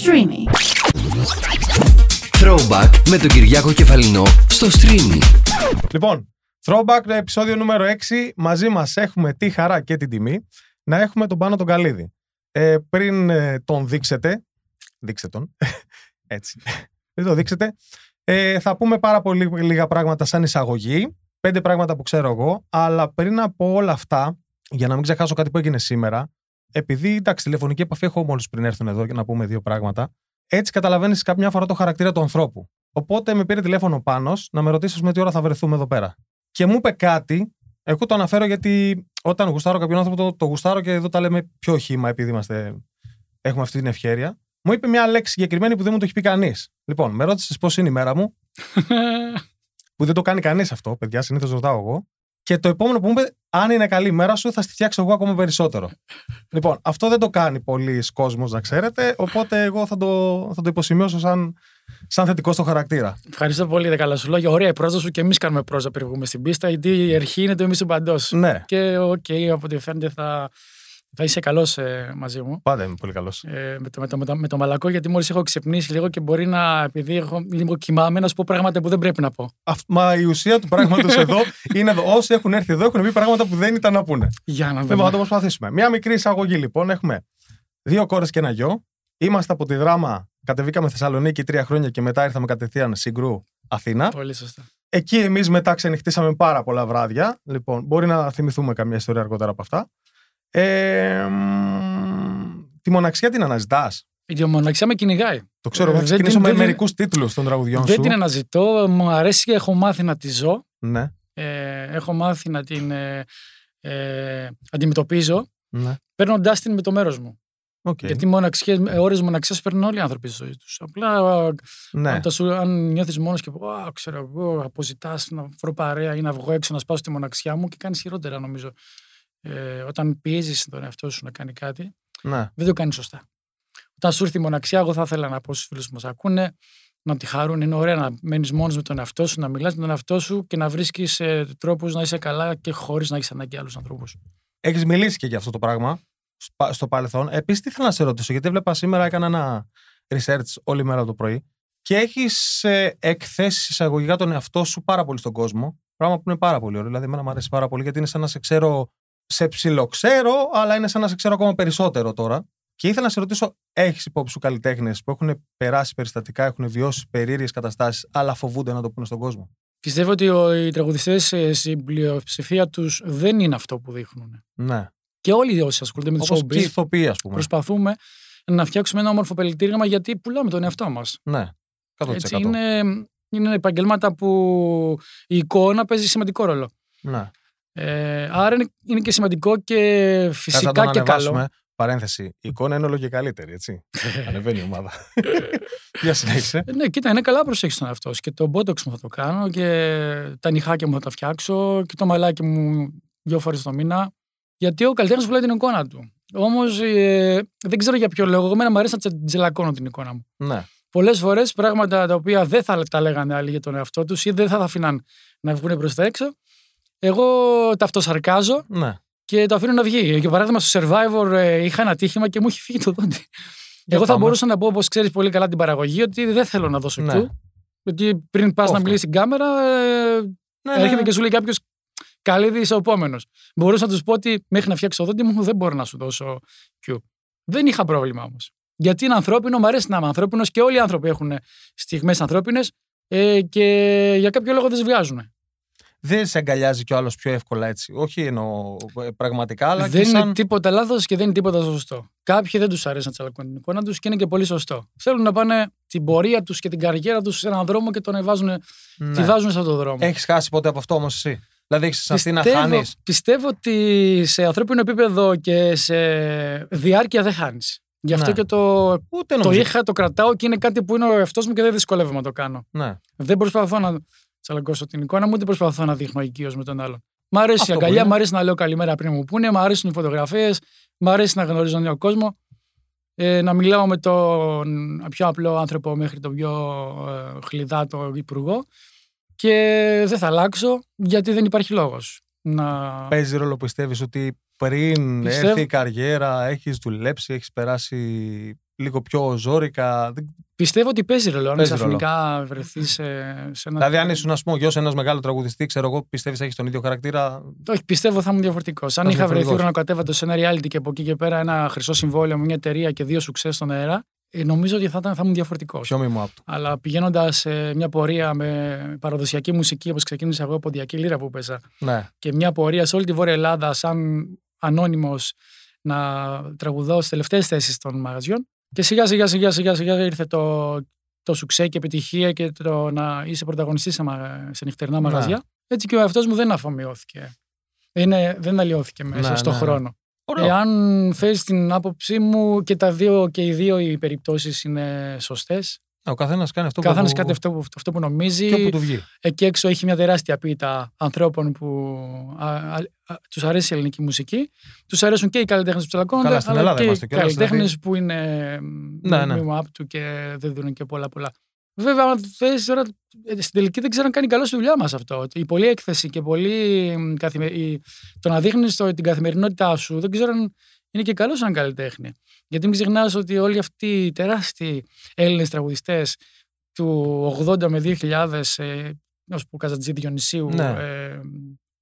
Streamee. Throwback με τον Κυριάκο Κεφαλληνό στο Streamee. Λοιπόν, Throwback επεισόδιο νούμερο 6. Μαζί μας έχουμε τη χαρά και την τιμή να έχουμε τον Πάνο τον Καλλίδη. Πριν τον δείξτε τον, έτσι, πριν το δείξετε, θα πούμε πάρα πολύ λίγα πράγματα σαν εισαγωγή, 5 πράγματα που ξέρω εγώ, αλλά πριν από όλα αυτά, για να μην ξεχάσω κάτι που έγινε σήμερα, επειδή, εντάξει, τηλεφωνική επαφή έχω μόλις πριν έρθουν εδώ για να πούμε 2 πράγματα, έτσι καταλαβαίνεις καμιά φορά το χαρακτήρα του ανθρώπου. Οπότε με πήρε τηλέφωνο ο Πάνος να με ρωτήσεις με τι ώρα θα βρεθούμε εδώ πέρα. Και μου είπε κάτι, εγώ το αναφέρω γιατί όταν γουστάρω κάποιον άνθρωπο το γουστάρω και εδώ τα λέμε πιο χύμα επειδή έχουμε αυτή την ευκαιρία. Μου είπε μια λέξη συγκεκριμένη που δεν μου το έχει πει κανείς. Λοιπόν, με ρώτησες πώς είναι η μέρα μου. Που δεν το κάνει κανείς αυτό, παιδιά, συνήθως ρωτάω εγώ. Και το επόμενο που μου είπε, αν είναι καλή η μέρα σου, θα στη φτιάξω εγώ ακόμα περισσότερο. Λοιπόν, αυτό δεν το κάνει πολλοί κόσμος, να ξέρετε. Οπότε εγώ θα το υποσημειώσω σαν θετικό στο χαρακτήρα. Ευχαριστώ πολύ, δε καλά σου λόγια. Ωραία η πρόζα σου και εμείς κάνουμε πρόζα πριν βγούμε στην πίστα. Γιατί η αρχή είναι το εμείς συμπαντός. Ναι. Και από ό,τι φαίνεται θα είσαι καλός μαζί μου. Πάντα είμαι πολύ καλός. Με το μαλακό, γιατί μόλις έχω ξυπνήσει λίγο και μπορεί να. Επειδή έχω λίγο κοιμάμαι, να σου πω πράγματα που δεν πρέπει να πω. Μα η ουσία του πράγματος εδώ είναι εδώ. Όσοι έχουν έρθει εδώ έχουν πει πράγματα που δεν ήταν να πούνε. Για να δούμε. Θα το προσπαθήσουμε. Μια μικρή εισαγωγή λοιπόν. Έχουμε 2 κόρες και ένα γιο. Είμαστε από τη Δράμα. Κατεβήκαμε Θεσσαλονίκη 3 χρόνια και μετά ήρθαμε κατευθείαν Συγκρού Αθήνα. Πολύ σωστά. Εκεί εμείς μετά ξενυχτήσαμε πάρα πολλά βράδια. Λοιπόν, μπορεί να θυμηθούμε καμία ιστορία αργότερα από αυτά. Τη μοναξιά την αναζητάς? Η μοναξιά με κυνηγάει. Το ξέρω, θα ξεκινήσω με μερικούς τίτλους των τραγουδιών σου. Δεν την αναζητώ, μου αρέσει και έχω μάθει να τη ζω. Ναι. Έχω μάθει να την αντιμετωπίζω, ναι. Παίρνοντάς την με το μέρος μου. Okay. Γιατί ώρες μοναξιάς παίρνουν όλοι οι άνθρωποι στη ζωή τους. Απλά ναι. Αν νιώθεις μόνος και ξέρω εγώ, αποζητάς να βρω παρέα ή να βγω έξω να σπάσω τη μοναξιά μου και κάνεις χειρότερα νομίζω. Όταν πιέζεις τον εαυτό σου να κάνει κάτι, ναι. Δεν το κάνει σωστά. Όταν σου έρθει η μοναξιά, εγώ θα ήθελα να πω στους φίλους που μας ακούνε να τη χαρούν. Είναι ωραία να μένεις μόνος με τον εαυτό σου, να μιλάς με τον εαυτό σου και να βρίσκεις τρόπους να είσαι καλά και χωρίς να έχεις ανάγκη άλλους ανθρώπους. Έχεις μιλήσει και για αυτό το πράγμα στο παρελθόν. Επίσης, τι θέλω να σε ρωτήσω, γιατί βλέπα σήμερα, έκανα ένα research όλη μέρα το πρωί και έχεις εκθέσει εισαγωγικά τον εαυτό σου πάρα πολύ στον κόσμο. Πράγμα που είναι πάρα πολύ ωραίο. Δηλαδή, εμένα μου αρέσει πάρα πολύ γιατί είναι σαν να σε ξέρω. Σε ψιλοξέρω, αλλά είναι σαν να σε ξέρω ακόμα περισσότερο τώρα. Και ήθελα να σε ρωτήσω, έχεις υπόψη σου καλλιτέχνες που έχουν περάσει περιστατικά, έχουν βιώσει περίεργες καταστάσεις, αλλά φοβούνται να το πούνε στον κόσμο? Πιστεύω ότι οι τραγουδιστές στην πλειοψηφία τους δεν είναι αυτό που δείχνουν. Ναι. Και όλοι όσοι ασχολούνται με τους showbiz. Όπως ηθοποιοί, ας πούμε. Προσπαθούμε να φτιάξουμε ένα όμορφο περιτύλιγμα γιατί πουλάμε τον εαυτό μας. Ναι. 100%. Έτσι είναι επαγγέλματα που η εικόνα παίζει σημαντικό ρόλο. Ναι. Άρα είναι και σημαντικό και φυσικά και καλό. Παρένθεση, η εικόνα είναι όλο και καλύτερη, έτσι. Ανεβαίνει η ομάδα. Για συνέχισε. Ναι, κοίτα, είναι καλά προσέχεις τον εαυτό σου. Και το μπότοξ μου θα το κάνω και τα νυχάκια μου θα τα φτιάξω και το μαλάκι μου 2 φορές το μήνα. Γιατί ο καλλιτέχνης βλέπει την εικόνα του. Όμως δεν ξέρω για ποιο λόγο. Εμένα μου αρέσει να τζελακώνω την εικόνα μου. Ναι. Πολλές φορές πράγματα τα οποία δεν θα τα λέγανε άλλοι για τον εαυτό τους ή δεν θα τα αφήναν να βγουν προς τα έξω. Εγώ τα αυτοσαρκάζω, ναι. Και το αφήνω να βγει. Για παράδειγμα, στο Survivor είχα ένα τύχημα και μου είχε φύγει το δόντι. Εγώ θα μπορούσα να πω, όπως ξέρεις πολύ καλά την παραγωγή, ότι δεν θέλω να δώσω cue. Γιατί πριν πας να μιλήσεις στην κάμερα, έρχεται και σου λέει κάποιος Καλλίδη, είσαι ο επόμενος. Μπορούσα να τους πω ότι μέχρι να φτιάξω το δόντι μου δεν μπορώ να σου δώσω cue. Δεν είχα πρόβλημα όμως. Γιατί είναι ανθρώπινο, μου αρέσει να είμαι ανθρώπινος και όλοι οι άνθρωποι έχουν στιγμές ανθρώπινες και για κάποιο λόγο δεν σβιάζουν. Δεν σε αγκαλιάζει κι ο άλλος πιο εύκολα έτσι. Όχι εννοώ πραγματικά, αλλά δεν είναι τίποτα λάθος και δεν είναι τίποτα σωστό. Κάποιοι δεν τους αρέσει να τσαλακώνουν την εικόνα τους και είναι και πολύ σωστό. Θέλουν να πάνε την πορεία τους και την καριέρα τους σε έναν δρόμο και τον τη βάζουν σε αυτόν τον δρόμο. Έχεις χάσει ποτέ από αυτό όμως εσύ? Δηλαδή έχεις αυτή να χάνεις? Πιστεύω ότι σε ανθρώπινο επίπεδο και σε διάρκεια δεν χάνεις. Γι' αυτό, ναι. Και το είχα, το κρατάω και είναι κάτι που είναι ο εαυτός μου και δεν δυσκολεύομαι να το κάνω. Ναι. Δεν προσπαθώ να τσαλακώσω την εικόνα μου, δεν προσπαθώ να δείχνω οικείος με τον άλλον. Μ' αρέσει η αγκαλιά, μ' αρέσει να λέω καλημέρα πριν μου πούνε, μ' αρέσουν οι φωτογραφίες, μ' αρέσει να γνωρίζω νέο κόσμο, να μιλάω με τον πιο απλό άνθρωπο μέχρι τον πιο χλιδάτο υπουργό και δεν θα αλλάξω γιατί δεν υπάρχει λόγος. Παίζει ρόλο, πιστεύεις ότι πριν έρθει η καριέρα, έχεις δουλέψει, έχεις περάσει λίγο πιο ζόρικα. Πιστεύω ότι παίζει ρόλο. Αν ξαφνικά βρεθεί σε ένα. Δηλαδή, αν ήσουν, ας πούμε, γιος ένας μεγάλο τραγουδιστή, ξέρω εγώ, πιστεύεις έχεις τον ίδιο χαρακτήρα. Όχι, πιστεύω θα ήμουν διαφορετικός. Αν είχα βρεθεί ουρανοκατέβατος σε ένα reality και από εκεί και πέρα ένα χρυσό συμβόλαιο με μια εταιρεία και δύο σουξές στον αέρα, νομίζω ότι θα ήμουν διαφορετικός. Πιο μιμοάπτο. Αλλά πηγαίνοντας σε μια πορεία με παραδοσιακή μουσική, όπως ξεκίνησα εγώ, ποντιακή λύρα που παίζα. Ναι. Και μια πορεία σε όλη τη Βόρεια Ελλάδα, σαν ανώνυμος, να τραγουδάω στις τελευταίες θέσεις των μαγαζιών. Και σιγά σιγά ήρθε το σουξέ και επιτυχία και το να είσαι πρωταγωνιστής σε νυχτερινά μαγαζιά. Ναι. Έτσι και ο εαυτός μου δεν αφομοιώθηκε. Δεν αλλοιώθηκε μέσα στον χρόνο. Ωραία. Εάν θες την άποψή μου και οι δύο οι περιπτώσεις είναι σωστές. Ο καθένας κάνει αυτό που νομίζει. Και όπου του βγει. Εκεί έξω έχει μια τεράστια πίτα ανθρώπων που τους αρέσει η ελληνική μουσική. Τους αρέσουν και οι καλλιτέχνες που τσαλακώνονται, αλλά και οι καλλιτέχνες που είναι μήμο άπτου και δεν δίνουν και πολλά. Βέβαια, αν θες τώρα, στην τελική δεν ξέρω αν κάνει καλό στη δουλειά μας αυτό. Η πολλή έκθεση και το να δείχνεις την καθημερινότητά σου, δεν ξέρω αν είναι και καλό σαν καλλιτέχνη. Γιατί μην ξεχνάς ότι όλοι αυτοί οι τεράστιοι Έλληνες τραγουδιστές του 80 με 2000, ως που Καζαντζίδη, Διονυσίου,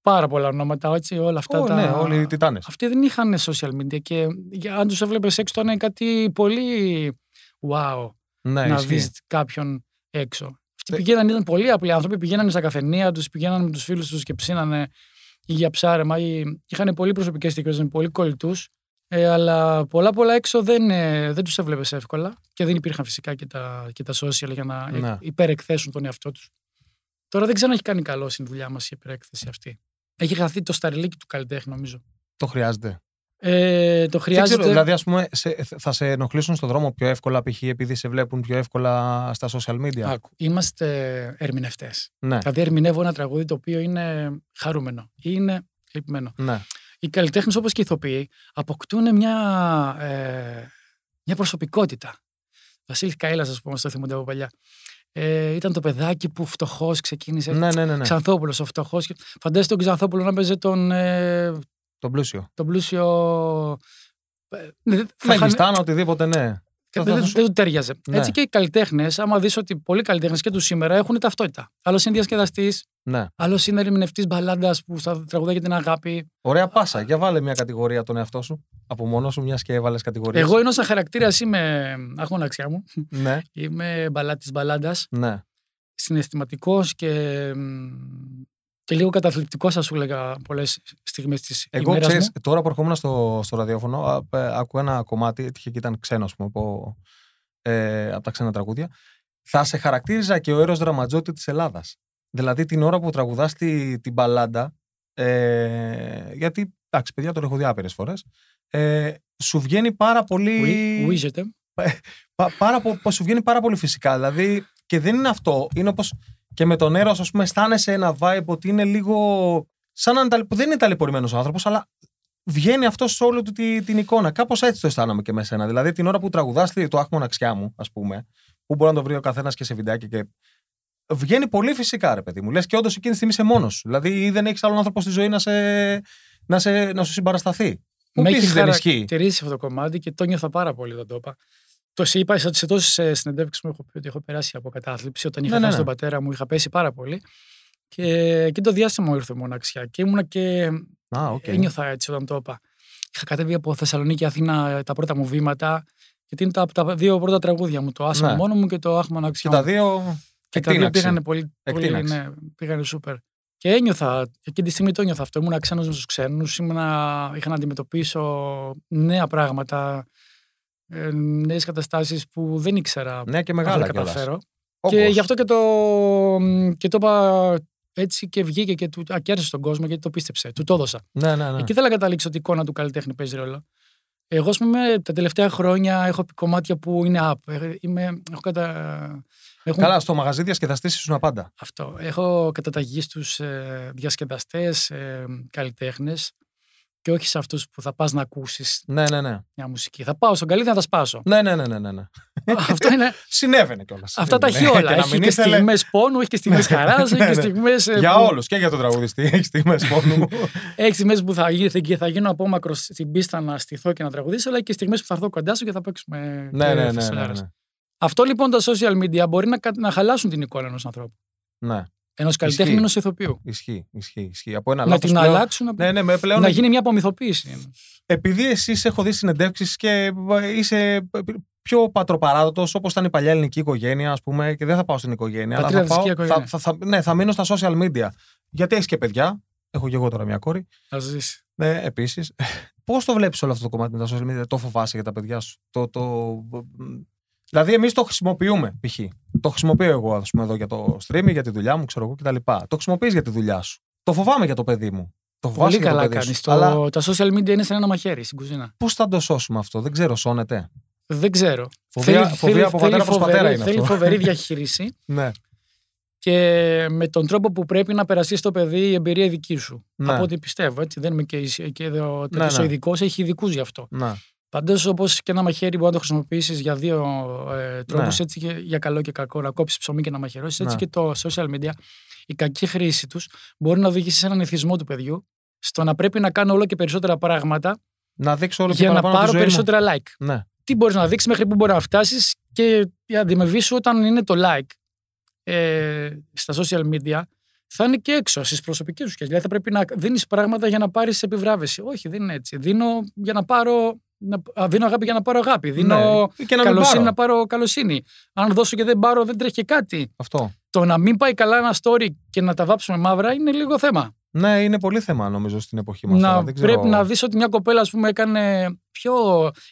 πάρα πολλά ονόματα, έτσι, όλα αυτά όλοι οι τιτάνες. Αυτοί δεν είχαν social media και αν τους έβλεπες έξω ήταν κάτι πολύ wow. Ναι, να δεις κάποιον έξω. Αυτοί ήταν πολύ απλοί άνθρωποι, πηγαίνανε στα καφενεία τους, πηγαίνανε με τους φίλους τους και ψήνανε ή για ψάρεμα ή είχαν πολύ προσωπικές στιγμές, ήταν πολύ κολλητούς. Αλλά πολλά έξω δεν τους έβλεπες εύκολα και δεν υπήρχαν φυσικά και τα social για να υπερεκθέσουν τον εαυτό τους. Τώρα δεν ξέρω αν έχει κάνει καλό στην δουλειά μας η υπερέκθεση αυτή. Έχει χαθεί το σταριλίκι του καλλιτέχνη, νομίζω. Το χρειάζεται. Το χρειάζεται. Ξέρω, δηλαδή, ας πούμε, θα σε ενοχλήσουν στον δρόμο πιο εύκολα, π.χ. επειδή σε βλέπουν πιο εύκολα στα social media. Άκου, είμαστε ερμηνευτές. Ναι. Δηλαδή, ερμηνεύω ένα τραγούδι το οποίο είναι χαρούμενο ή είναι λυπημένο. Ναι. Οι καλλιτέχνες, όπως και οι ηθοποιοί, αποκτούν μια προσωπικότητα. Βασίλης Καΐλας, ας πούμε, στο θυμούνται από παλιά. Ήταν το παιδάκι που φτωχός ξεκίνησε. Ναι. Ξανθόπουλος, ο φτωχός. Φαντάζεσαι τον Ξανθόπουλο να παίζει τον. Τον πλούσιο. Φαγιστάνα, οτιδήποτε, ναι. Δεν του τέριαζε. Ναι. Έτσι και οι καλλιτέχνες, άμα δεις ότι πολλοί καλλιτέχνες και του σήμερα έχουν ταυτότητα. Άλλος είναι διασκεδαστής, άλλος είναι ερμηνευτής μπαλάντας που θα τραγουδάει για την αγάπη. Ωραία πάσα. Για βάλε μια κατηγορία τον εαυτό σου. Από μόνο σου, μιας και έβαλες κατηγορίες. Εγώ ενώ σαν χαρακτήρας είμαι. Αγώνα αξιά μου. Ναι. Είμαι μπαλάτης μπαλάντας. Ναι. Συναισθηματικός και λίγο καταθλιπτικός, θα σου έλεγα, πολλές στιγμές της ημέρας μου. Εγώ, ξέρεις, τώρα που ερχόμουν στο ραδιόφωνο, άκουγα ένα κομμάτι, έτυχε και ήταν ξένο, ας πούμε, από τα ξένα τραγούδια. Θα σε χαρακτήριζα και ο Έρος Δραματζώτη της Ελλάδας. Δηλαδή, την ώρα που τραγουδάς την μπαλάντα, γιατί, εντάξει, παιδιά, τον έχω δει άπειρες φορές, σου βγαίνει πάρα πολύ... σου βγαίνει πάρα πολύ φυσικά, δηλαδή, και δεν είναι αυτό, είναι όπως... Και με τον Έρος, ας πούμε, αισθάνεσαι ένα vibe ότι είναι λίγο. Σαν να δεν είναι ταλαιπωρημένος άνθρωπος, αλλά βγαίνει αυτό σε όλη του την εικόνα. Κάπως έτσι το αισθάνομαι και με σένα. Δηλαδή, την ώρα που τραγουδάς το Αχ Μοναξιά μου, ας πούμε, που μπορεί να το βρει ο καθένας και σε βιντεάκι. Και... Βγαίνει πολύ φυσικά, ρε παιδί μου. Λες και όντως εκείνη τη στιγμή είσαι μόνος σου. Δηλαδή, δεν έχεις άλλον άνθρωπο στη ζωή να σου συμπαρασταθεί. Με έχει χαρακτηρίσει αυτό το κομμάτι και το νιώθω πάρα πολύ, δεν το είπα. Το είπα σε τόσες συνεντεύξεις που έχω πει ότι έχω περάσει από κατάθλιψη. Όταν είχα χάσει τον πατέρα μου, είχα πέσει πάρα πολύ. Και το διάστημα μου ήρθε μοναξιά. Και ήμουνα και. Ένιωθα έτσι όταν το είπα. Είχα κατέβει από Θεσσαλονίκη, Αθήνα τα πρώτα μου βήματα. Γιατί είναι τα δύο πρώτα τραγούδια μου. Το Άσα μόνο μου και το Αχ Μοναξιά. Και τα δύο. Και τα δύο πήγανε πολύ. Ναι, πήγανε σούπερ. Και ένιωθα. Εκείνη τη στιγμή το ένιωθα αυτό. Ήμουνα ξένος με τους ξένους. Είχα να αντιμετωπίσω νέα πράγματα. Νέες καταστάσεις που δεν ήξερα. Ναι, και μεγάλα να καταφέρω. Και γι' αυτό και το είπα έτσι και βγήκε και του ακέρδισε τον κόσμο γιατί το πίστεψε. Του το έδωσα. Ναι. Εκεί θέλω να καταλήξω ότι η εικόνα του καλλιτέχνη παίζει ρόλο. Εγώ, ας πούμε, τα τελευταία χρόνια έχω κομμάτια που είναι up. Καλά, στο μαγαζί διασκεδαστής ήσουν πάντα. Αυτό. Έχω καταταγεί στους διασκεδαστές καλλιτέχνες. Και όχι σε αυτούς που θα πας να ακούσεις μια μουσική. Θα πάω στον Καλλίδη να τα σπάσω. Ναι. Αυτό είναι... Συνέβαινε κιόλας. Αυτά τα έχει όλα. Έχει και στιγμές πόνου, έχει και στιγμές χαράς, έχει και στιγμές. Για όλους και για τον τραγουδιστή. Έχει στιγμές πόνου. Έχει στιγμές που θα γίνω απόμακρο στην πίστα να στηθώ και να τραγουδήσω, αλλά και στιγμές που θα έρθω κοντά σου και θα παίξουμε. Ναι. Αυτό λοιπόν τα social media μπορεί να χαλάσουν την εικόνα ενός ανθρώπου. Ναι. Ενός καλλιτέχνη, ενός ηθοποιού. Ισχύει. Από ένα λάθος. Να την πλέον... αλλάξουν. Ναι, πλέον... Να γίνει μια απομυθοποίηση. Επειδή εσείς έχω δει συνεντεύξεις και είσαι πιο πατροπαράδοτος, όπως ήταν η παλιά ελληνική οικογένεια, ας πούμε, και δεν θα πάω στην οικογένεια. Αλλά θα μείνω στα social media. Γιατί έχεις και παιδιά. Έχω και εγώ τώρα μια κόρη. Θα ζήσει. Ναι, επίσης. Πώς το βλέπεις όλο αυτό το κομμάτι με τα social media, το φοβάσαι για τα παιδιά σου? Δηλαδή, εμείς το χρησιμοποιούμε, π.χ. Το χρησιμοποιώ εγώ, ας πούμε, εδώ για το streaming, για τη δουλειά μου, ξέρω εγώ κτλ. Το χρησιμοποιείς για τη δουλειά σου. Το φοβάμαι για το παιδί μου. Το φοβάσαι πολύ για καλά κάνεις. Αλλά... Τα social media είναι σαν ένα μαχαίρι στην κουζίνα. Πώς θα το σώσουμε αυτό, δεν ξέρω, σώνεται. Δεν ξέρω. Φοβία από πατέρα προς πατέρα είναι αυτό. Θέλει φοβερή διαχείριση. Ναι. Και με τον τρόπο που πρέπει να περάσει στο παιδί η εμπειρία δική σου. Ναι. Από ό,τι πιστεύω. Έτσι. Δεν είμαι και εδώ τέτοιο ειδικό, έχει ειδικού γι' αυτό. Ναι. Παντός, όπως και ένα μαχαίρι μπορεί να το χρησιμοποιήσεις για δύο τρόπους, έτσι και για καλό και κακό, να κόψεις ψωμί και να μαχαιρώσεις, έτσι και το social media, η κακή χρήση τους μπορεί να οδηγήσει σε έναν εθισμό του παιδιού, στο να πρέπει να κάνω όλο και περισσότερα πράγματα να δείξω όλο και για να πάρω περισσότερα like. Ναι. Τι μπορείς να δείξεις, μέχρι που μπορεί να φτάσεις και η αντιμετώπιση σου όταν είναι το like στα social media. Θα είναι και έξω στις προσωπικές σου. Δηλαδή θα πρέπει να δίνεις πράγματα για να πάρεις επιβράβευση. Όχι, δεν είναι έτσι. Δίνω για να πάρω. Δίνω αγάπη για να πάρω αγάπη. Δίνω καλοσύνη να πάρω καλοσύνη. Αν δώσω και δεν πάρω, δεν τρέχει και κάτι. Αυτό. Το να μην πάει καλά ένα story και να τα βάψουμε μαύρα είναι λίγο θέμα. Ναι, είναι πολύ θέμα νομίζω στην εποχή μας. Πρέπει να δεις ότι μια κοπέλα, ας πούμε, έκανε πιο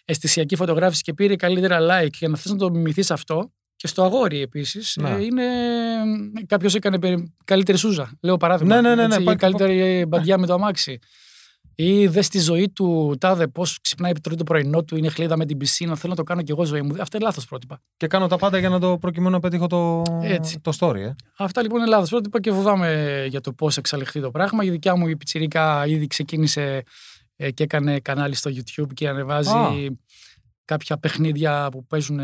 αισθησιακή φωτογράφηση και πήρε καλύτερα like, και να θες να το μιμηθείς αυτό. Και στο αγόρι επίσης. Είναι... Κάποιος έκανε καλύτερη σούζα. Λέω παράδειγμα. Ναι, καλύτερη μπαντιά με το αμάξι. Ή δε στη ζωή του τάδε πώς ξυπνάει, τρώει το πρωινό του, είναι χλίδα με την πισίνα. Θέλω να το κάνω κι εγώ ζωή μου. Αυτά είναι λάθος πρότυπα. Και κάνω τα πάντα για να το προκειμένου να πετύχω το story. Αυτά λοιπόν είναι λάθος πρότυπα και φοβάμαι για το πώς εξελιχθεί το πράγμα. Η δικιά μου η πιτσιρίκα ήδη ξεκίνησε και έκανε κανάλι στο YouTube και ανεβάζει κάποια παιχνίδια που παίζουν.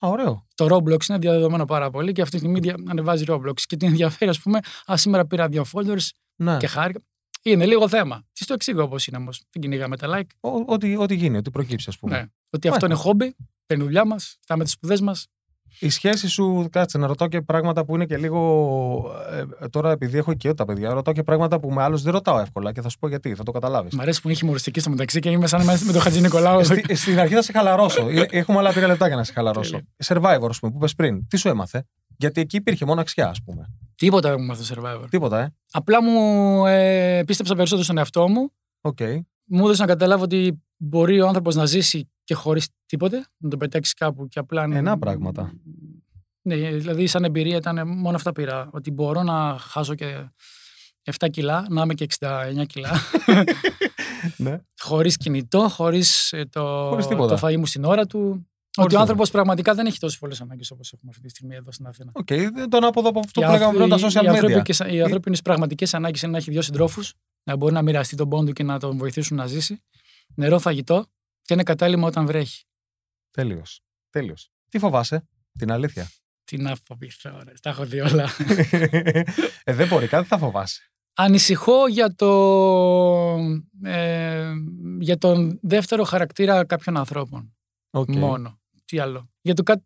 Ωραίο. Το Roblox είναι διαδεδομένο πάρα πολύ και αυτή τη στιγμή ανεβάζει Roblox. Και την ενδιαφέρει, ας πούμε, σήμερα πήρα 2 followers και χάρηκα. Είναι λίγο θέμα. Τι το εξήγω όπως είναι όμως. Δεν κυνηγάμε τα like. Ό,τι γίνει, ό,τι προκύψει, ας πούμε. Ναι. Ότι αυτό είναι χόμπι, την δουλειά μας, κοιτάμε τις σπουδές μας. Η σχέση σου, κάτσε να ρωτάω και πράγματα που είναι και λίγο. Τώρα, επειδή έχω οικειότητα, παιδιά, ρωτάω και πράγματα που με άλλους δεν ρωτάω εύκολα και θα σου πω γιατί, θα το καταλάβεις. Μ' αρέσει που είναι χιουμοριστική στο μεταξύ και είμαι σαν με τον Χατζηνικολάου. Στην αρχή θα σε χαλαρώσω. Έχουμε άλλα 3 λεπτά για να σε χαλαρώσω. Survivor, ας πούμε, που είπες πριν, τι σου έμαθε? Γιατί εκεί υπήρχε μόνο αξιά, ας πούμε. Τίποτα δεν μου έμαθε το Survivor. Τίποτα. Απλά μου πίστεψα περισσότερο στον εαυτό μου. Okay. Μου έδωσε να καταλάβω ότι μπορεί ο άνθρωπος να ζήσει και χωρίς τίποτε, να τον πετάξει κάπου και απλά. Ενά πράγματα. Ναι, δηλαδή σαν εμπειρία ήταν μόνο αυτά πήρα. Ότι μπορώ να χάσω και 7 κιλά, να είμαι και 69 κιλά. Ναι. Χωρίς κινητό, χωρίς το φαΐ μου στην ώρα του. Ότι ο άνθρωπος πραγματικά δεν έχει τόσες πολλές ανάγκες όπως έχουμε αυτή τη στιγμή εδώ στην Αθήνα. Οκ, τον άποδο από αυτό που λέγαμε πριν τα social media. Οι ανθρώπινες πραγματικές ανάγκες είναι να έχει 2 συντρόφους, να μπορεί να μοιραστεί τον πόντο και να τον βοηθήσουν να ζήσει. Νερό, φαγητό και είναι κατάλημα όταν βρέχει. Τέλειος. Τι φοβάσαι, την αλήθεια? Τι να φοβηθώ, ρε. Τα έχω δει όλα. Δεν μπορεί, κάτι θα φοβάσαι. Ανησυχώ για τον δεύτερο χαρακτήρα κάποιων ανθρώπων. Okay. Μόνο. Τι άλλο. Για το κάτι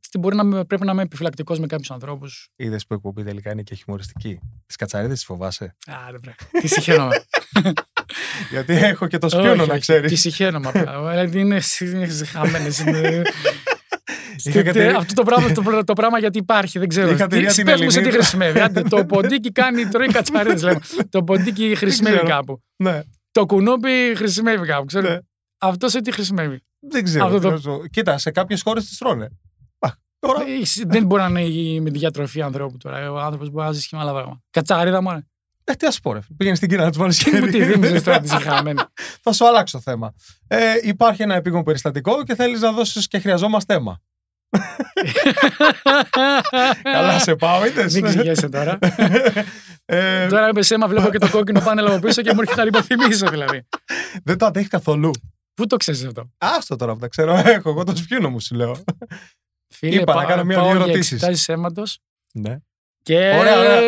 πρέπει να είμαι επιφυλακτικός με κάποιους ανθρώπους. Είδες που η εκπομπή τελικά είναι και χιουμοριστική. Τις κατσαρίδες τις φοβάσαι? Άρα, βρε. Τι συχαίνομαι. Γιατί έχω και το σπιούνο, να ξέρεις. Τι συχαίνομαι απλά. Δηλαδή είναι χαμένες. Αυτό το πράγμα γιατί υπάρχει, δεν ξέρω. Πες μου σε τι χρησιμεύει. Το ποντίκι κάνει τρώει κατσαρίδες. Το ποντίκι χρησιμεύει κάπου. Το κουνούπι χρησιμεύει κάπου. Αυτό σε τι χρησιμεύει? Δεν ξέρω. Κοίτα, σε κάποιες χώρες τις τρώνε. Δεν μπορεί να είναι με τη διατροφή ανθρώπου τώρα. Ο άνθρωπος μπορεί να ζήσει και με άλλα πράγματα. Κατσαρίδα μόνο. Τι ας πω, ρε. Πήγαινε στην Κίνα να του βάλει χέρι. Θα σου αλλάξω θέμα. Υπάρχει ένα επίγον περιστατικό και θέλεις να δώσεις και χρειαζόμαστε αίμα. Καλά, σε πάω, είδες. Μην ξηγέσαι τώρα. Τώρα είπες αίμα, βλέπω και το κόκκινο πάνελ από πίσω και μου έρχεται να υποθυμίσω δηλαδή. Δεν το αντέχει καθόλου. Πού το ξέρεις αυτό? Άστο τώρα που τα ξέρω, έχω εγώ το σπιούνο μου, σου λέω. Φίλε, παρακαλώ μία-δύο ερωτήσεις. Εξετάσεις αίματος. Ναι. Και... Ωραία, ωραία.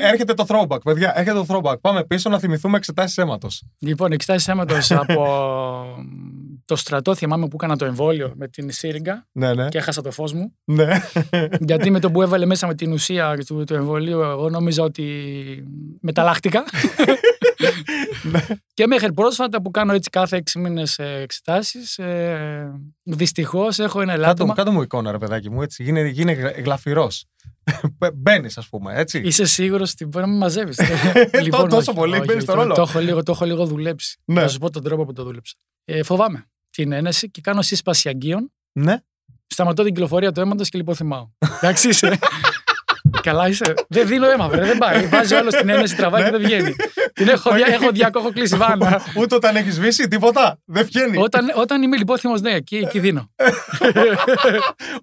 Έρχεται το throwback, παιδιά. Έρχεται το throwback. Πάμε πίσω να θυμηθούμε εξετάσεις αίματος. Λοιπόν, εξετάσεις αίματος από το στρατό. Θυμάμαι που έκανα το εμβόλιο με την σύριγγα. Ναι, ναι. Και έχασα το φως μου. Ναι. Γιατί με το που έβαλε μέσα με την ουσία του εμβολίου, εγώ νόμιζα ότι μεταλλάχτηκα. Ναι. Και μέχρι πρόσφατα που κάνω έτσι κάθε 6 μήνες εξετάσεις, δυστυχώς έχω ένα ελάττωμα. Κάτω μου εικόνα, ρε παιδάκι μου, έτσι. Γίνε γλαφυρός. Μπαίνεις, ας πούμε, έτσι. Είσαι σίγουρος ότι μπορεί να με μαζεύεις. Λοιπόν, τόσο όχι, πολύ, μπαίνεις το ρόλο. Το έχω λίγο δουλέψει. Ναι. Να σου πω τον τρόπο που το δούλεψα. Φοβάμαι την ένεση και κάνω σύσπαση αγγείων. Ναι. Σταματώ την κυκλοφορία του αίματος και λιποθυμάω. Εντάξει είσαι. Καλά είσαι. Δεν δίνω αίμα, βρε. Δεν πάει. Βάζει όλο την ένεση, τραβάει και δεν βγαίνει. Την έχω κλείσει βάνα. Ούτε όταν έχει σβήσει, τίποτα. Δεν βγαίνει. Όταν είμαι λιπόθυμος, ναι, εκεί δίνω.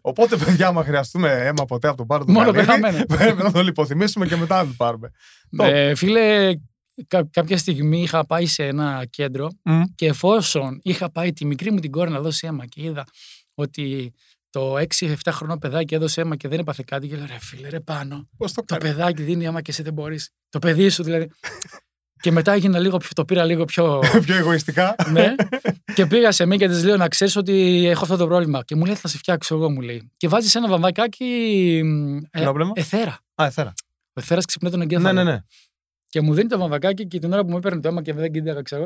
Οπότε, παιδιά, άμα χρειαστούμε αίμα ποτέ από τον Πάρτο του Καλλίδη, πρέπει να το λιποθυμίσουμε και μετά να το πάρουμε. Φίλε, κάποια στιγμή είχα πάει σε ένα κέντρο και εφόσον είχα πάει τη μικρή μου την κόρη να δώσει αίμα και είδα ότι. Το 6-7 χρονών παιδάκι έδωσε αίμα και δεν έπαθε κάτι. Και λέω ρε φίλε, ρε Πάνο. Το παιδάκι δίνει αίμα και εσύ δεν μπορείς. Το παιδί σου δηλαδή. Και μετά έγινα λίγο πιο. Το πήρα λίγο πιο. Πιο εγωιστικά. Ναι. Και πήγα σε μένα και τη λέω να ξέρεις ότι έχω αυτό το πρόβλημα. Και μου λέει θα σε φτιάξω εγώ, μου λέει. Και βάζεις ένα βαμβακάκι. Εθέρα. Α, εθέρα. Ο εθέρας ξυπνάει τον εγκέφαλο. Ναι, ναι, ναι. Και μου δίνει το βαμβακάκι και την ώρα που μου έπαιρνε το αίμα και δεν κοίταγα, ξέρω.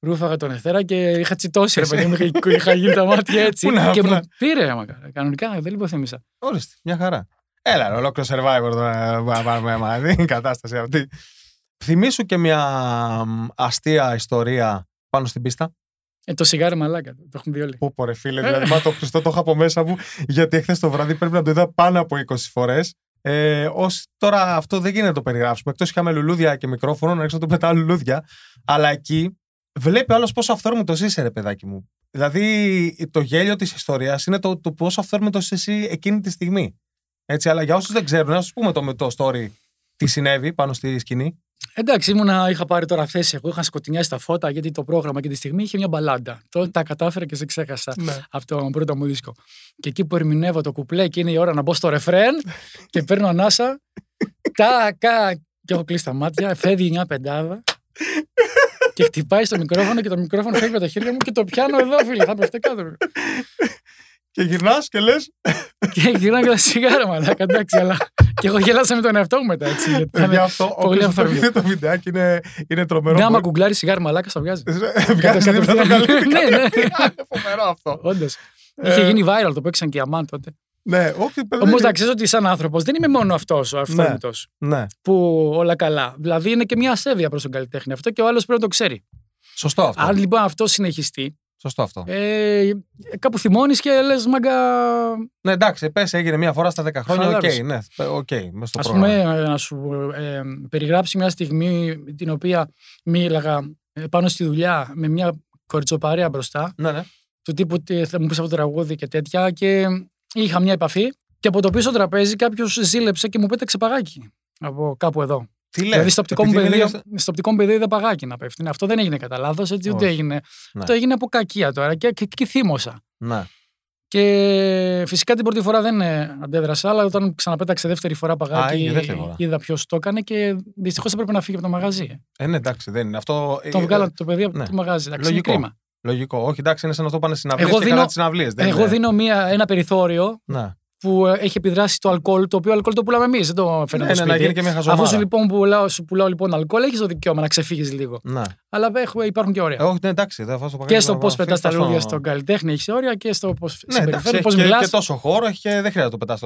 Ρούφαγα τον εθέρα και είχα τσιτώσει. Είχα γίνει τα μάτια έτσι. Και μου πήρε αίμα. Κανονικά δεν λιποθύμησα. Όριστη, μια χαρά. Έλα, ολόκληρο survivor τώρα να πάρουμε αίμα. Δεν είναι η κατάσταση αυτή. Θυμήσου και μια αστεία ιστορία πάνω στην πίστα. Το σιγάρι μαλάκα, το έχουν δει όλοι. Πω ρε φίλε, δηλαδή μα το Χριστό το είχα από μέσα μου, γιατί εχθές το βράδυ πρέπει να το είδα πάνω από 20 φορές. Τώρα αυτό δεν γίνεται να το περιγράψουμε. Εκτός είχαμε λουλούδια και μικρόφωνο, να ρίξω το πετάω λουλούδια. Αλλά εκεί. Βλέπει άλλο πόσο αυθόρμητο είσαι, ρε παιδάκι μου. Δηλαδή, το γέλιο τη ιστορία είναι το πόσο αυθόρμητο εσύ εκείνη τη στιγμή. Έτσι, αλλά για όσου δεν ξέρουν, α πούμε το story, τι συνέβη πάνω στη σκηνή. Εντάξει, είχα πάρει τώρα θέση. Εγώ είχα σκοτεινιάσει τα φώτα γιατί το πρόγραμμα και τη στιγμή είχε μια μπαλάντα. Τότε τα κατάφερα και σε ξέχασα αυτό το πρώτο μου δίσκο. Και εκεί που ερμηνεύω το κουπλέ και είναι η ώρα να μπω στο ρεφρέν και παίρνω ανάσα. Τάκα! Και έχω κλείσει τα μάτια, φεύγει μια πεντάδα. Και χτυπάει στο μικρόφωνο και το μικρόφωνο φεύγει από τα χέρια μου και το πιάνω εδώ, φίλε. Θα πέφτει κάτω. Και γυρνάς και λες. Και γυρνάω και τα σιγάρα, μαλάκα. Εντάξει, αλλά. Και εγώ γέλασα με τον εαυτό μου μετά. Έτσι. Για αυτό, όποιος το δει το βιντεάκι είναι τρομερό. Ναι, άμα κουγκλάρει σιγάρα, μαλάκα, θα βγάζει. Βγάζει το καλύτυ. Ναι, ναι. Φοβερό αυτό. Όντως. Είχε γίνει viral, το παίξαν και οι Αμάν τότε. Ναι, όμως να ξέρεις ότι σαν άνθρωπος δεν είμαι μόνο αυτός ο αυθόρμητος που όλα καλά. Δηλαδή είναι και μια ασέβεια προς τον καλλιτέχνη αυτό και ο άλλος πρέπει να το ξέρει. Σωστό αυτό. Αν λοιπόν αυτό συνεχιστεί. Σωστό αυτό. Κάπου θυμώνεις και λες μάγκα. Ναι, εντάξει, πες έγινε μια φορά στα 10 χρόνια. Οκ, ναι, okay, μες στο πρόγραμμα. Ας πούμε, να σου περιγράψει μια στιγμή την οποία μίλαγα πάνω στη δουλειά με μια κοριτσοπαρέα μπροστά. Ναι, ναι. Του τύπου θα μου πεις από το τραγούδι και τέτοια. Και είχα μια επαφή και από το πίσω τραπέζι κάποιος ζήλεψε και μου πέταξε παγάκι από κάπου εδώ. Τι λέει, δηλαδή στο οπτικό μου πεδίο είδα παγάκι να πέφτει. Αυτό δεν έγινε κατά λάθος, έτσι ούτε έγινε. Ναι. Το έγινε από κακία τώρα και θύμωσα. Ναι. Και φυσικά την πρώτη φορά δεν αντέδρασα, αλλά όταν ξαναπέταξε δεύτερη φορά παγάκι, είδα ποιος το έκανε και δυστυχώς έπρεπε να φύγει από το μαγαζί. Ναι, εντάξει, δεν είναι. Αυτό... Τον βγάλατε το παιδί από το μαγαζί. Εντάξει, κρίμα. Λογικό. Όχι, εντάξει, είναι σαν αυτό πάνε συναυλίες και καλά τις συναυλίες. Εγώ δίνω ένα περιθώριο που έχει επιδράσει το αλκοόλ, το οποίο αλκοόλ το πουλάμε εμείς. Δεν το φαίνεται στο σπίτι. Αφού σου λοιπόν πουλάω λοιπόν αλκοόλ, έχεις το δικαίωμα να ξεφύγεις λίγο. Ναι. Αλλά υπάρχουν και όρια. Όχι, εντάξει, και στο πώς πετάς τα λουλούδια στον καλλιτέχνη έχεις όρια και στο πώς συμπεριφέρει, πώς μιλάς. Και τόσο χώρο έχει και δεν χρειάζεται να το πετάς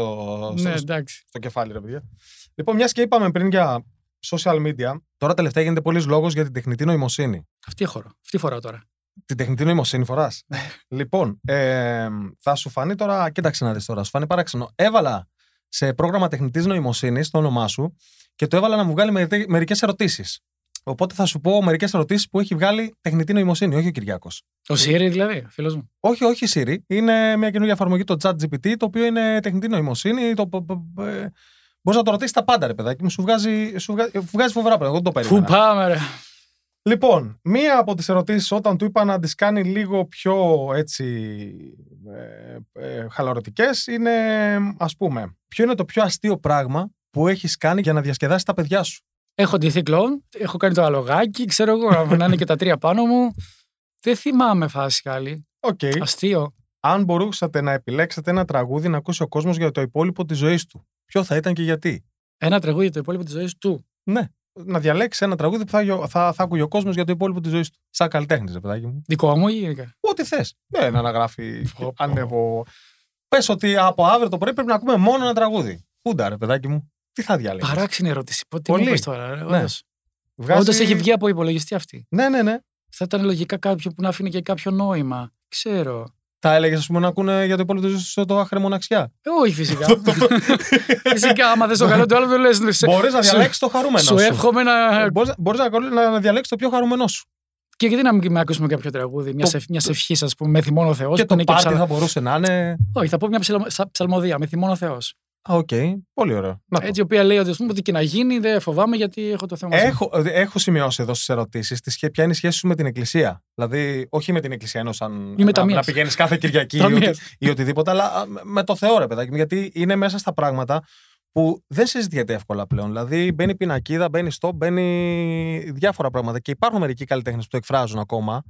στο κεφάλι, ρε παιδιά. Λοιπόν, μια και είπαμε πριν για social media, τώρα τελευταία γίνεται πολλής λόγος για την τεχνητή νοημοσύνη. Αυτή φορά τώρα. Την τεχνητή νοημοσύνη φοράς. Λοιπόν, θα σου φανεί τώρα, κοίταξε να δεις τώρα, σου φανεί παράξενο. Έβαλα σε πρόγραμμα τεχνητής νοημοσύνης το όνομά σου και το έβαλα να μου βγάλει μερικές ερωτήσεις. Οπότε θα σου πω μερικές ερωτήσεις που έχει βγάλει τεχνητή νοημοσύνη, όχι ο Κυριάκος. Ο Siri δηλαδή, φίλος μου. Όχι, όχι Siri. Είναι μια καινούργια εφαρμογή, το ChatGPT, το οποίο είναι τεχνητή νοημοσύνη. Μπορείς να το ρωτήσεις τα πάντα, ρε παιδάκι μου, σου βγάζει φοβερά πράγματα. Εγώ δεν το περίμενα. Πού πάμε, ρε. Λοιπόν, μία από τις ερωτήσεις όταν του είπα να τις κάνει λίγο πιο χαλαρωτικές είναι, ας πούμε, ποιο είναι το πιο αστείο πράγμα που έχεις κάνει για να διασκεδάσεις τα παιδιά σου? Έχω ντυθεί κλόουν, έχω κάνει το αλογάκι, ξέρω εγώ, να είναι και τα τρία πάνω μου. Δεν θυμάμαι φάση άλλη. Okay. Αστείο. Αν μπορούσατε να επιλέξετε ένα τραγούδι να ακούσει ο κόσμος για το υπόλοιπο της ζωής του, ποιο θα ήταν και γιατί? Ένα τραγούδι για το υπόλοιπο της ζωής του. Ναι. Να διαλέξει ένα τραγούδι που θα ακούει ο κόσμος για το υπόλοιπο της ζωής του. Σαν καλλιτέχνης, ρε παιδάκι μου. Δικό μου ή γενικά? Ό,τι θες. Ναι, να αναγράφει. Ανέβω. Πες ότι από αύριο το πρωί πρέπει να ακούμε μόνο ένα τραγούδι. Κούντα, ρε παιδάκι μου. Τι θα διαλέξεις? Παράξενη ερώτηση. Πότε μου πες τώρα, ρε. Όντως. Ναι. Βγάζει... έχει βγει από υπολογιστή αυτή. Ναι. Θα ήταν λογικά κάποιο που να αφήνει και κάποιο νόημα. Ξέρω. Θα έλεγε, ας πούμε, να ακούνε για το υπόλοιπο τη ζωή σου το άχρη μοναξιά? Όχι, φυσικά. Φυσικά, άμα δεν στο καλό του άλλου, δεν λες. Μπορείς να διαλέξεις το χαρούμενο σου. Σου εύχομαι να. Μπορείς να διαλέξεις το πιο χαρούμενο σου. Και γιατί να μην ακούσουμε κάποιο τραγούδι, μια ευχή, ας πούμε, με θυμώνω Θεός. Και το πάρτι θα μπορούσε να είναι. Όχι, θα πω μια ψαλμοδία, με θυμώνω Θεός. Α, οκ. Πολύ ωραία. Έτσι, η οποία λέει ότι και να γίνει, δεν φοβάμαι γιατί έχω το θέμα. Έχω σημειώσει εδώ στις ερωτήσεις ποια είναι η σχέση σου με την Εκκλησία. Δηλαδή, όχι με την Εκκλησία ενώ σαν να πηγαίνεις κάθε Κυριακή ή οτιδήποτε, αλλά με το Θεό, ρε παιδάκι μου. Γιατί είναι μέσα στα πράγματα που δεν συζητιέται εύκολα πλέον. Δηλαδή, μπαίνει πινακίδα, μπαίνει στόπ, μπαίνει διάφορα πράγματα. Και υπάρχουν μερικοί καλλιτέχνες που το εκφράζουν ακόμα.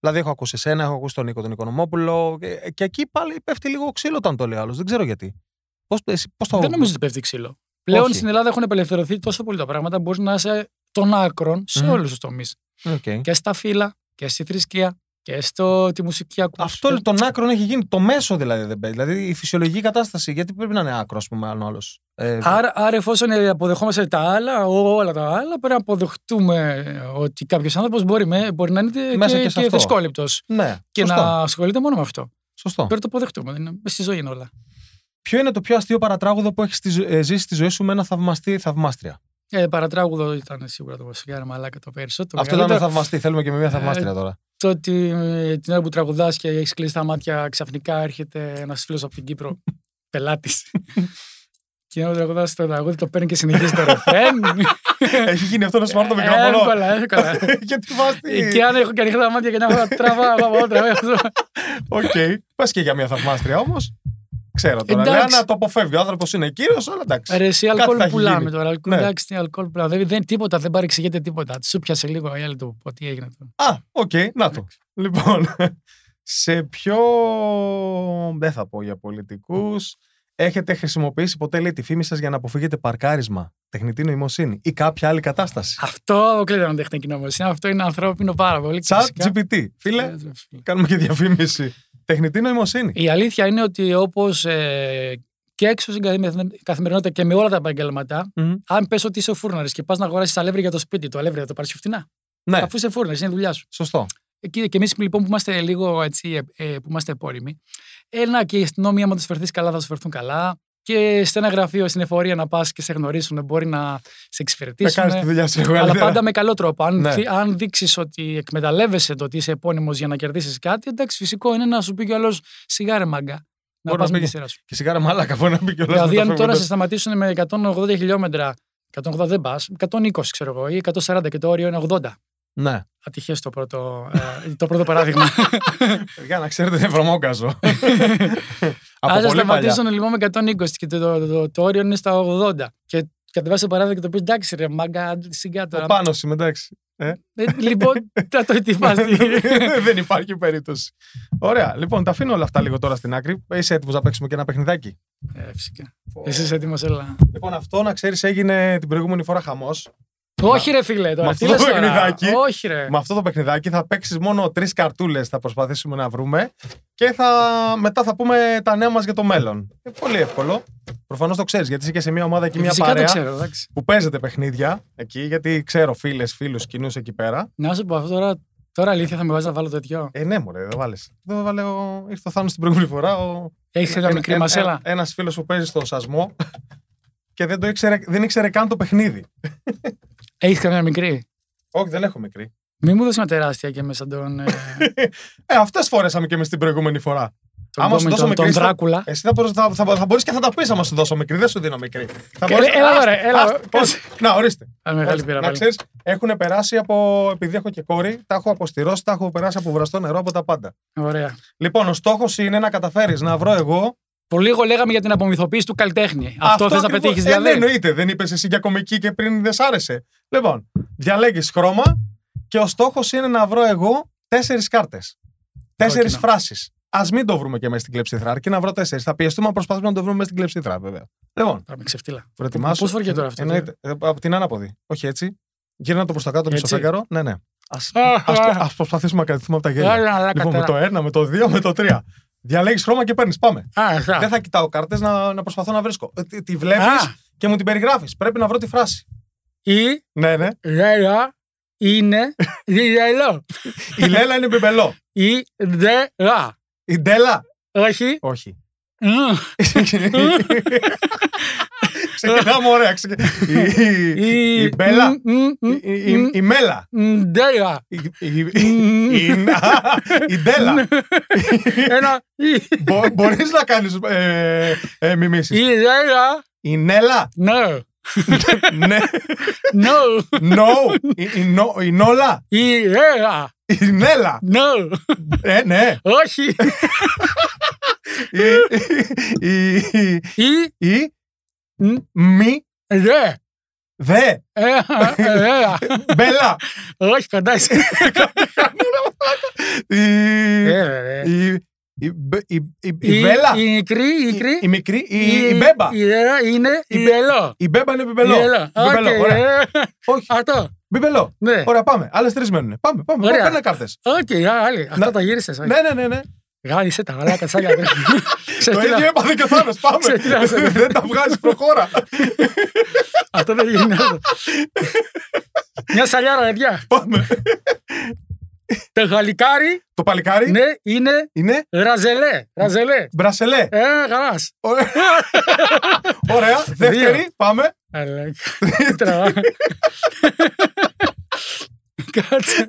Δηλαδή, έχω ακούσει εσένα, έχω ακούσει τον Νίκο τον Οικονομόπουλο. Και εκεί πάλι πέφτει λίγο ξύλο όταν το λέει άλλο. Δεν ξέρω γιατί. Δεν νομίζω ότι πέφτει ξύλο. Πλέον στην Ελλάδα έχουν απελευθερωθεί τόσο πολύ τα πράγματα. Μπορεί να είσαι των άκρων σε όλους τους τομείς. Okay. Και στα φύλλα, και στη θρησκεία, και στη μουσική ακούστη. Αυτό των άκρων έχει γίνει. Το μέσο δηλαδή δεν παίζει. Δηλαδή η φυσιολογική κατάσταση. Γιατί πρέπει να είναι άκρο, ας πούμε, αν όλος. Άρα, εφόσον αποδεχόμαστε τα άλλα, όλα τα άλλα, πρέπει να αποδεχτούμε ότι κάποιος άνθρωπος μπορεί να είναι μέσα και θρησκόληπτος. Ναι, και να ασχολείται μόνο με αυτό. Σωστό. Πρέπει να το αποδεχτούμε. Στη ζωή είναι όλα. Ποιο είναι το πιο αστείο παρατράγουδο που έχεις ζήσει στη ζωή σου με ένα θαυμαστή θαυμάστρια? Παρατράγουδο ήταν σίγουρα το βασιλιάρα μαλάκα το περισσότερο. Αυτό ήταν με θαυμαστή, θέλουμε και με μια θαυμάστρια τώρα. Το ότι την ώρα που τραγουδάς και έχεις κλείσει τα μάτια, ξαφνικά έρχεται ένας φίλος από την Κύπρο, πελάτης. Και ενώ τραγουδάς το τραγούδι, το παίρνει και συνεχίζει το ρεφρέν. Έχει γίνει αυτό να σου πάρει το μικρόφωνο. Εύκολα. Και αν έχω και ανοιχτά τα μάτια και μια φορά τραβά. Οκ. Πας και για μια θαυμάστρια όμως. Ξέρω τώρα. Λέει, να το αποφεύγει. Ο άνθρωπος είναι κύριος, αλλά εντάξει. Ρε, εσύ αλκοόλ πουλάμε τώρα. Ναι. Εντάξει, τι αλκοόλ πουλάμε. Τίποτα, δεν παρεξηγείται τίποτα. Σου πιάσε λίγο η άλλη του. Τι έγινε τώρα. Α, οκ, να το. Λοιπόν, σε ποιο. Δεν θα πω για πολιτικούς. Έχετε χρησιμοποιήσει ποτέ, λέει, τη φήμη σας για να αποφύγετε παρκάρισμα, τεχνητή νοημοσύνη ή κάποια άλλη κατάσταση? Αυτό αποκλείται με τεχνητή νοημοσύνη. Αυτό είναι ανθρώπινο πάρα πολύ. ChatGPT. Φίλε, κάνουμε και διαφήμιση. Τεχνητή νοημοσύνη. Η αλήθεια είναι ότι όπως και έξω στην καθημερινότητα και με όλα τα επαγγέλματα, αν πες ότι είσαι ο φούρναρης και πας να αγοράσεις αλεύρι για το σπίτι, το αλεύρι θα το πάρεις πιο φτηνά. Ναι. Αφού είσαι φούρναρης, είναι η δουλειά σου. Σωστό. Και εμείς λοιπόν που είμαστε λίγο έτσι, που είμαστε επώρημοι, και οι αστυνόμοι, άμα τους φερθείς καλά, θα σου φερθούν καλά. Και σε ένα γραφείο στην εφορία να πας και σε γνωρίσουν, μπορεί να σε εξυπηρετήσουν. Αλλά πάντα με καλό τρόπο. Αν δείξεις ότι εκμεταλλεύεσαι το ότι είσαι επώνυμος για να κερδίσεις κάτι, εντάξει, φυσικό είναι να σου πει κι ο άλλος σιγάρε μάγκα. Να πας με τη σειρά σου. Και σιγάρε μάλακα, μπορεί να πει κι ο άλλος. Δηλαδή, αν τώρα σε σταματήσουν με 180 χιλιόμετρα, 180 δεν πας, 120 ξέρω εγώ, ή 140 και το όριο είναι 80. Ναι. Ατυχές το πρώτο παράδειγμα. Για να ξέρετε, δεν βρωμόκαζω. Αν σα σταματήσουν λοιπόν με 120 και το όριο είναι στα 80, και κατεβάσει το παράδειγμα και το πει εντάξει, ρε μάγκα, σιγά τώρα. Πάνω σου, εντάξει. Λοιπόν, θα το ετοιμάσει. Δεν υπάρχει περίπτωση. Ωραία, λοιπόν, τα αφήνω όλα αυτά λίγο τώρα στην άκρη. Είσαι έτοιμος να παίξουμε και ένα παιχνιδάκι? Φυσικά. Εσύ είσαι έτοιμος, έλα. Λοιπόν, αυτό να ξέρεις έγινε την προηγούμενη φορά χαμός. Όχι ρε φίλε, τώρα. Με αυτό το παιχνιδάκι θα παίξεις μόνο 3 καρτούλες, θα προσπαθήσουμε να βρούμε και μετά θα πούμε τα νέα μας για το μέλλον. Πολύ εύκολο. Προφανώς το ξέρεις, γιατί είσαι και σε μια ομάδα και μια παρέα που παίζετε παιχνίδια εκεί, γιατί ξέρω φίλες, φίλους, κοινούς εκεί πέρα. Να σου πω αυτό τώρα αλήθεια θα με βάζεις να βάλω τέτοιο? Ναι μωρέ, δεν βάλεις. Δεν βάλω, ήρθε ο Θάνος την προηγούμενη φορά. Έχεις ένα μικρή μασέλα. Ένας φίλος που παίζει στο σασμό και δεν ήξερε καν το παιχνίδι. Έχεις καμιά μικρή? Όχι, δεν έχω μικρή. Μη μου δώσει μια τεράστια και μέσα τον. Αυτές φορέσαμε και εμείς την προηγούμενη φορά. Άμα σου δώσω μικρή, εσύ θα μπορείς και θα τα πεις άμα σου δώσω μικρή, δεν σου δίνω μικρή. Έλα, να, ορίστε. Να ξέρεις, έχουν περάσει από, επειδή έχω και κόρη, τα έχω αποστηρώσει, τα έχω περάσει από βραστό νερό, από τα πάντα. Ωραία. Λοιπόν, ο στόχος είναι να καταφέρεις να βρω εγώ. Πολύ λίγο λέγαμε για την απομυθοποίηση του καλλιτέχνη. Αυτό θες να πετύχεις, δηλαδή. Δεν εννοείται, δεν είπες εσύ για κομική και πριν δεν σ' άρεσε. Λοιπόν, διαλέγεις χρώμα και ο στόχος είναι να βρω εγώ 4 κάρτες. 4 φράσεις. Ας μην το βρούμε και μέσα στην κλεψίθρα, αρκεί να βρω 4. Θα πιεστούμε να προσπαθούμε να το βρούμε μέσα στην κλεψίθρα, βέβαια. Λοιπόν, προετοιμάσου. Πώς φορεί τώρα αυτό. Εννοείται. Από την άναποδη. Όχι έτσι. Γύρνα το προς τα κάτω, το μισοφέγγαρο. Ναι, ναι. Ας προσπαθήσουμε να κρατηθούμε από τα γέλια. Λοιπόν, με το 1, με το 2, με το 3. Διαλέγεις χρώμα και παίρνεις. Πάμε. Δεν θα κοιτάω κάρτες να προσπαθώ να βρίσκω. Τη βλέπεις και μου την περιγράφεις. Πρέπει να βρω τη φράση. Ή. Ναι, ναι. Λέλα είναι λιλελό. Η Λέλα είναι μπιμπελό. Ή δε λα. Η Ντέλα. Όχι. Όχι. Ξεκινάμε ωραία. Η Μπέλα. Η Μέλα. Ντέλα. Η Ντέλα. Μπορείς να κάνεις μιμήσεις. Η Ντέλα. Η Νέλα. Ναι. Ναι. No. Η Νόλα. Η Ρέλα. Η Νέλα. No. Ναι. Όχι. Η μη. Ρε. Δε. Μπέλα. Όχι, κοντά είσαι. Η Βέλα. Η μικρή. Η μικρή. Η Μπέμπα. Η Μπελό. Η Μπέμπα είναι πιπελό. Όχι. Αυτό. Μπιπελό. Ναι. Ωραία, πάμε. Άλλες 3 μένουν. Πάμε. Παίρνε κάρτες. Οκ, άλλη. Αυτά τα γύρισες. Ναι. Γάλισε τα γαλάκα, τσάλια. Το ίδιο έπαθε και ο Θάνος. Πάμε. Δεν τα βγάζεις, προχώρα. Αυτό δεν γίνεται. Μια σαλιάρα, παιδιά. Πάμε. Το γαλικάρι. Το παλικάρι. Ναι, είναι. Ραζελέ. Μπρασελέ. Γαλάς. Ωραία. Δεύτερη. Πάμε. Κάτσε.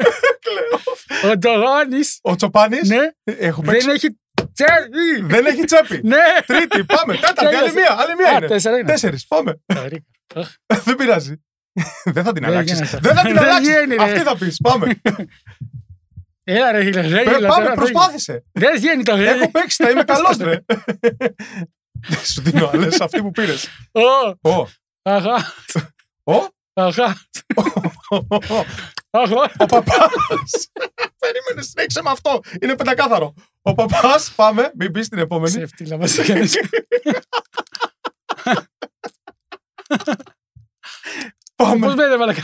Ο Ντογάνης. Ο Τσοπάνης. Δεν έχει τσέπη. Τρίτη. Πάμε. Τέταρτη. Άλλη μία είναι. 4. Πάμε. Δεν πειράζει. Δεν θα την αλλάξεις. Αυτή θα πεις. Πάμε. Έλα ρε γύλα. Πάμε, προσπάθησε. Δεν γίνει το γύλα. Έχω παίξει, θα είμαι καλός ρε. Δεν σου δίνω άλλες, αυτή που πήρες. Ο παπάς. Περίμενε, συνέχισε με αυτό. Είναι πεντακάθαρο. Ο παπάς, πάμε, μην πεις την επόμενη. Ψεύτηλα μας κάνεις. Πάμε. Πώς πέντε μαλακά.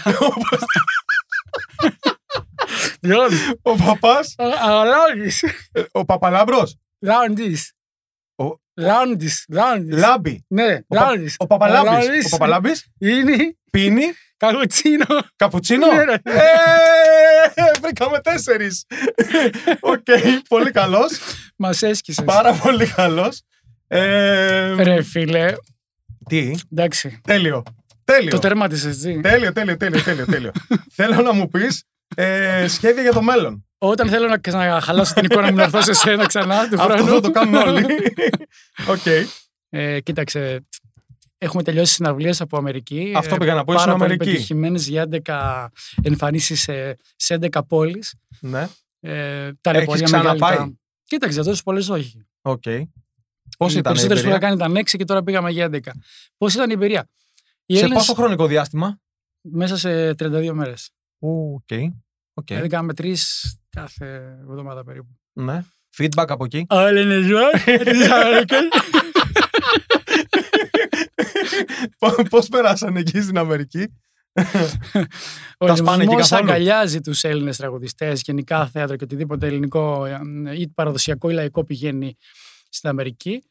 Ο παπάς. Ο παπαλάμπρος. Λάμπι. Ναι, Λάμπις. Ο παπαλάμπης. Είναι. Πίνει. Καπουτσίνο. Βρήκαμε 4. Οκ, πολύ καλός. Μας έσκησες. Πάρα πολύ καλός. Ρε φίλε. Τι. Εντάξει. Τέλειο. Το τερμάτισες, έτσι. Τέλειο. Θέλω να μου πεις σχέδια για το μέλλον. Όταν θέλω να χαλάσω την εικόνα μου να έρθω σε σένα ξανά του χρόνου. Αυτό θα το κάνουν όλοι. Okay. Κοίταξε, έχουμε τελειώσει συναυλίες από Αμερική. Αυτό πήγα να πω, ήσουν Αμερική. Πάρα πολύ πετυχημένες για 11 εμφανίσεις σε 11 πόλεις. Ναι. Έχεις ξαναπάει. Κοίταξε, τόσες πολλές όχι. Okay. Πώς ήταν η εμπειρία. Οι περισσότερες που είχα κάνει ήταν 6 και τώρα πήγαμε για 11. Πώς ήταν η εμπειρία. Σε πόσο χρονικό διάστημα. Μέσα σε 32 μέρες. Okay. Δηλαδή κάνουμε 3 κάθε εβδομάδα περίπου. Ναι. Feedback από εκεί. Όλα είναι ζώα. Πώς περάσανε εκεί στην Αμερική. Ο ελληνισμός αγκαλιάζει τους Έλληνες τραγουδιστές, γενικά θέατρο και οτιδήποτε ελληνικό ή παραδοσιακό ή λαϊκό πηγαίνει στην Αμερική.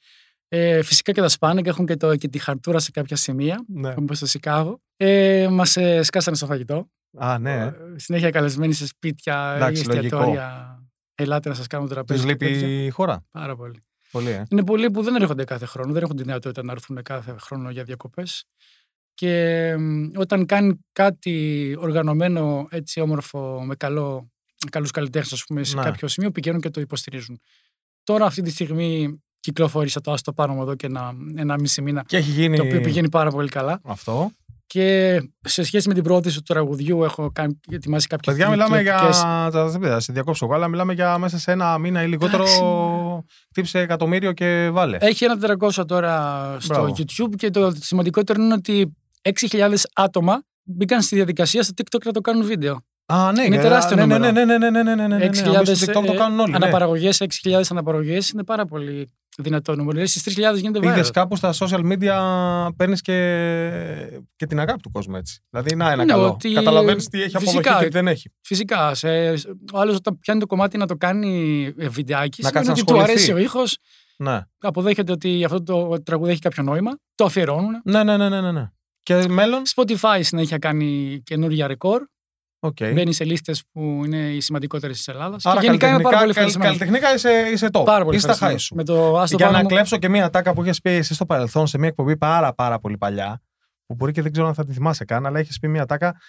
Φυσικά και τα σπάνε και έχουν και τη χαρτούρα σε κάποια σημεία. Ναι. Όπως στο Σικάγο. Μας σκάσανε στο φαγητό. Α, ναι. Συνέχεια καλεσμένοι σε σπίτια, εντάξει, εστιατόρια. Ελάτε να σας κάνουν τραπέζι. Τους λείπει η χώρα. Πάρα πολύ. Είναι πολλοί που δεν έρχονται κάθε χρόνο, δεν έχουν τη δυνατότητα να έρθουν κάθε χρόνο για διακοπές. Και όταν κάνει κάτι οργανωμένο, έτσι όμορφο, με καλούς καλλιτέχνες, ας πούμε, σε κάποιο σημείο, πηγαίνουν και το υποστηρίζουν. Τώρα αυτή τη στιγμή κυκλοφόρησα το Άστο Πάνω μου εδώ και ένα μισή μήνα. Και έχει γίνει... Το οποίο πηγαίνει πάρα πολύ καλά. Αυτό. Και σε σχέση με την πρόθεση του τραγουδιού, έχω ετοιμάσει κάποιες. Παιδιά, μιλάμε για. Δεν πειράζει, σε διακόψω εγώ, αλλά μιλάμε για μέσα σε ένα μήνα ή λιγότερο. Χτύψε εκατομμύριο και βάλε. Έχει 1.400 τώρα στο YouTube και το σημαντικότερο είναι ότι 6.000 άτομα μπήκαν στη διαδικασία στο TikTok να το κάνουν βίντεο. Α, ναι, είναι τεράστιο νούμερο. Ναι. 6.000 αναπαραγωγές, 6.000 αναπαραγωγές είναι πάρα πολύ δυνατό νούμερο. Στις 3.000 γίνεται viral. Είδες κάπου στα social media παίρνεις και την αγάπη του κόσμου έτσι. Δηλαδή, να είναι καλό. Ότι... Καταλαβαίνεις τι έχει αποδοχή και τι δεν έχει. Φυσικά. Ο άλλος όταν πιάνει το κομμάτι να το κάνει βιντεάκι, σημαίνει ότι του αρέσει ο ήχος. Ναι. Αποδέχεται ότι αυτό το τραγούδι έχει κάποιο νόημα. Το αφιερώνουν. Ναι. Και μέλλον. Spotify συνέχεια κάνει καινούργια ρεκόρ. Okay. Μπαίνει σε λίστες που είναι οι σημαντικότερες της Ελλάδας. Άρα, και γενικά είναι πάρα πολύ ευχαριστημένος. Καλλιτεχνικά είσαι top. Πάρα πολύ είσαι στα high σου. Με το για να κλέψω και μία τάκα που είχες πει εσύ στο παρελθόν σε μία εκπομπή πάρα πολύ παλιά, που μπορεί και δεν ξέρω αν θα τη θυμάσαι καν, αλλά έχεις πει μία τάκα.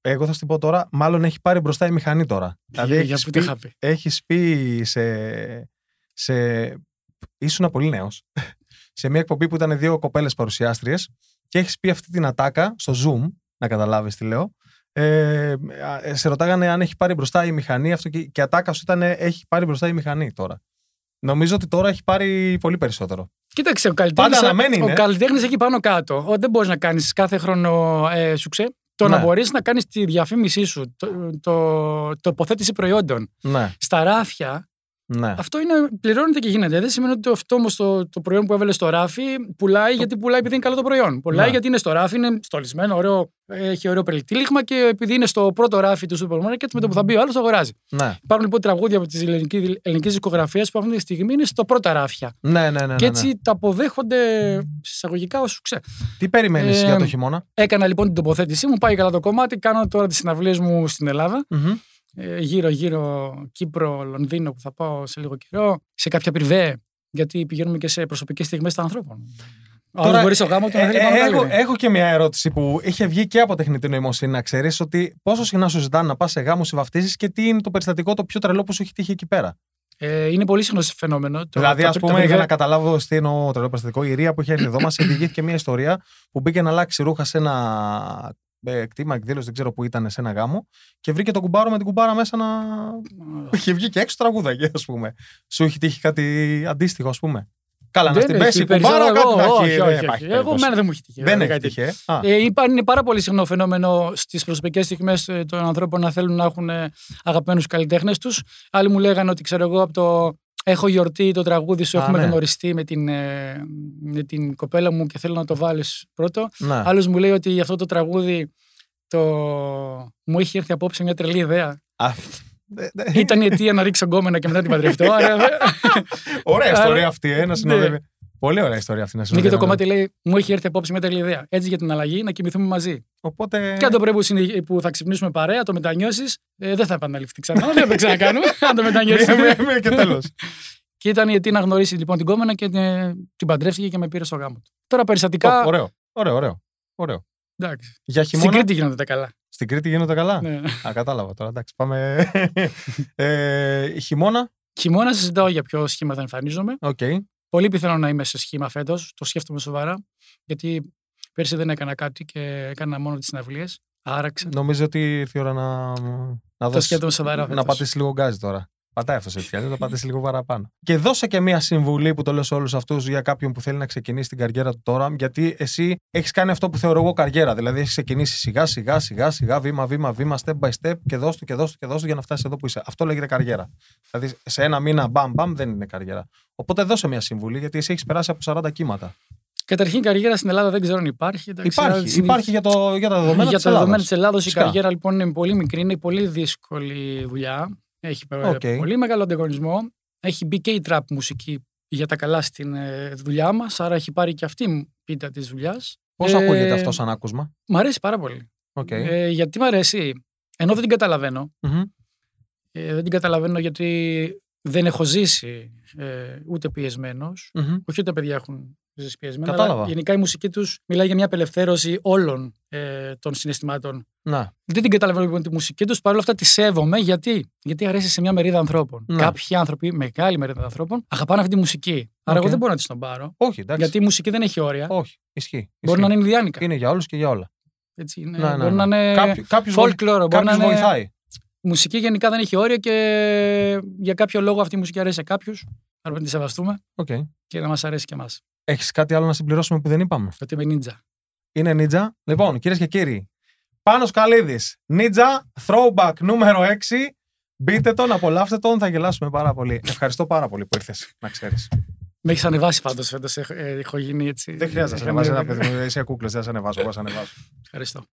Εγώ θα σου την πω τώρα, μάλλον έχει πάρει μπροστά η μηχανή τώρα. Δηλαδή έχεις πει σε. Ήσουν πολύ νέος. Σε μία εκπομπή που ήταν δύο κοπέλες παρουσιάστριες και έχεις πει αυτή την ατάκα στο Zoom, να καταλάβεις τι λέω. Σε ρωτάγανε αν έχει πάρει μπροστά η μηχανή αυτό και ατάκα σου ήταν έχει πάρει μπροστά η μηχανή τώρα. Νομίζω ότι τώρα έχει πάρει πολύ περισσότερο. Κοίταξε, ο καλλιτέχνης εκεί πάνω κάτω. Δεν μπορείς να κάνεις κάθε χρόνο σουξέ. Το να μπορείς να κάνεις τη διαφήμισή σου, το υποθέτηση προϊόντων στα ράφια. Ναι. Αυτό πληρώνεται και γίνεται. Δεν σημαίνει ότι αυτό όμως το προϊόν που έβαλε στο ράφι πουλάει γιατί πουλάει επειδή είναι καλό το προϊόν. Πουλάει γιατί είναι στο ράφι, είναι στολισμένο, ωραίο, έχει ωραίο περιτύλιγμα και επειδή είναι στο πρώτο ράφι του σούπερ μάρκετ, με το που θα μπει ο άλλος το αγοράζει. Ναι. Υπάρχουν λοιπόν τραγούδια από τις ελληνικές δισκογραφίες που αυτή τη στιγμή είναι στο πρώτα ράφια. Ναι. Και έτσι τα αποδέχονται εισαγωγικά ως σουξέ. Τι περιμένεις για το χειμώνα? Έκανα λοιπόν την τοποθέτησή μου, πάει καλά το κομμάτι, κάνω τώρα τις συναυλίες μου στην Ελλάδα. Mm-hmm. Γύρω-γύρω Κύπρο, Λονδίνο που θα πάω σε λίγο καιρό, σε κάποια πριβέ, γιατί πηγαίνουμε και σε προσωπικές στιγμές των ανθρώπων. Τώρα μπορείς ο γάμος του να θέλει πάνω καλύτερα. Έχω και μια ερώτηση που είχε βγει και από τεχνητή νοημοσύνη, να ξέρεις ότι πόσο συχνά σου ζητάνε να πας σε γάμους ή βαφτίσεις και τι είναι το περιστατικό το πιο τρελό που σου έχει τύχει εκεί πέρα? Είναι πολύ συχνό φαινόμενο. Δηλαδή, ας πούμε, για να καταλάβω τι εννοώ τρελό περιστατικό, η Ρία που είχε έρθει εδώ μας διηγήθηκε μια ιστορία που μπήκε να αλλάξει ρούχα σε ένα. Κτήμα εκδήλωση, δεν ξέρω που ήταν, σε ένα γάμο και βρήκε τον κουμπάρο με την κουμπάρα μέσα να. Είχε βγει και έξω τραγούδαγε, ας πούμε. Σου είχε τύχει κάτι αντίστοιχο, ας πούμε? Καλά, να στην πέσει η κουμπάρα, κάτι τέτοιο. Εγώ, εμένα δεν μου είχε τύχει. Δεν έχει τύχει. Είναι πάρα πολύ συχνό φαινόμενο στις προσωπικές στιγμές των ανθρώπων να θέλουν να έχουν αγαπημένους καλλιτέχνες τους. Άλλοι μου λέγανε ότι ξέρω εγώ από το. Έχω γιορτή το τραγούδι σου, έχουμε γνωριστεί με την κοπέλα μου και θέλω να το βάλεις πρώτο. Ναι. Άλλος μου λέει ότι αυτό το τραγούδι μου έχει έρθει απόψε μια τρελή ιδέα. Ήταν η αιτία να ρίξω γκόμενα και μετά την παντρευτώ. Ωραία ιστορία αυτή, να συνοδεύει. Πολύ ωραία ιστορία αυτή να συνοδεύει. Και το κομμάτι λέει, μου έχει έρθει απόψε μια τρελή ιδέα. Έτσι για την αλλαγή να κοιμηθούμε μαζί. Οπότε... Και αν το πρέπει που θα ξυπνήσουμε παρέα, το μετανιώσεις, δεν θα επαναληφθεί ξανά. Δεν θα ξανακάνουμε. Αν το μετανιώσεις. Μία και τέλος. Και ήταν η αιτία να γνωρίσει λοιπόν την κόμενα και την παντρεύτηκε και με πήρε στο γάμο του. Τώρα περιστατικά. Ωραίο. Για χειμώνα... Στην Κρήτη γίνονται τα καλά. Στην Κρήτη γίνονται καλά. Ναι. Α, κατάλαβα τώρα. Εντάξει, πάμε. Χειμώνα. Χειμώνα συζητάω για ποιο σχήμα θα εμφανίζομαι. Okay. Πολύ πιθανό να είμαι σε σχήμα φέτος. Το σκέφτομαι σοβαρά. Γιατί. Πέρσι δεν έκανα κάτι και έκανα μόνο τις συναυλίες. Άραξε. Νομίζω ότι ήρθε η ώρα να πατήσεις λίγο γκάζι τώρα. Πατάει αυτό σε πιάνει, θα πατήσεις λίγο παραπάνω. Και δώσε και μία συμβουλή που το λέω σε όλους αυτούς για κάποιον που θέλει να ξεκινήσει την καριέρα του τώρα. Γιατί εσύ έχεις κάνει αυτό που θεωρώ εγώ καριέρα. Δηλαδή έχεις ξεκινήσει σιγά-σιγά, βήμα-βήμα, step by step και δώσ' του για να φτάσεις εδώ που είσαι. Αυτό λέγεται καριέρα. Δηλαδή σε ένα μήνα μπαμ δεν είναι καριέρα. Οπότε δώσε μία συμβουλή γιατί εσύ έχεις περάσει από 40 κύματα. Καταρχήν, η καριέρα στην Ελλάδα δεν ξέρω αν υπάρχει. Υπάρχει για τα δεδομένα της Ελλάδος. Για τα δεδομένα της Ελλάδος η καριέρα λοιπόν είναι πολύ μικρή, είναι πολύ δύσκολη δουλειά. Έχει πολύ μεγάλο ανταγωνισμό. Έχει μπει και η trap μουσική για τα καλά στην δουλειά μας, άρα έχει πάρει και αυτή πίτα της δουλειάς. Πώς ακούγεται αυτό σαν άκουσμα? Μ' αρέσει πάρα πολύ. Okay. Γιατί μ' αρέσει, ενώ δεν την καταλαβαίνω. Mm-hmm. Δεν την καταλαβαίνω γιατί δεν έχω ζήσει ούτε πιεσμένος. Mm-hmm. Όχι ότι τα παιδιά έχουν ζεσπιασμένα. Κατάλαβα. Αλλά γενικά η μουσική τους μιλάει για μια απελευθέρωση όλων των συναισθημάτων. Να. Δεν την καταλαβαίνω λοιπόν τη μουσική τους, παρόλα αυτά τη σέβομαι γιατί αρέσει σε μια μερίδα ανθρώπων. Να. Κάποιοι άνθρωποι, μεγάλη μερίδα ανθρώπων, αγαπάνε αυτή τη μουσική. Άρα εγώ δεν μπορώ να τη τον πάρω. Όχι, εντάξει. Γιατί η μουσική δεν έχει όρια. Όχι. Ισχύει. Μπορεί να είναι Ινδιάνικα. Είναι για όλους και για όλα. Έτσι είναι. Να, μπορεί να είναι folklore. Κάποιος βοηθάει. Η μουσική γενικά δεν έχει όρια και για κάποιο λόγο αυτή η μουσική αρέσει σε κάποιους. Άρα πρέπει να τη σεβαστούμε και να μας αρέσει και εμάς. Έχεις κάτι άλλο να συμπληρώσουμε που δεν είπαμε? Ότι είμαι νίτζα. Είναι νίτζα. Λοιπόν, κυρίες και κύριοι, Πάνος Καλλίδης, νίτζα, throwback νούμερο 6. Μπείτε τον, απολαύστε τον, θα γελάσουμε πάρα πολύ. Ευχαριστώ πάρα πολύ που ήρθες, να ξέρεις. Με έχεις ανεβάσει πάντως φέτος, έχω γίνει έτσι. Δεν χρειάζεται να σε ανεβάζω, είσαι κούκλος, δεν σε ανεβάζω. Ευχαριστώ.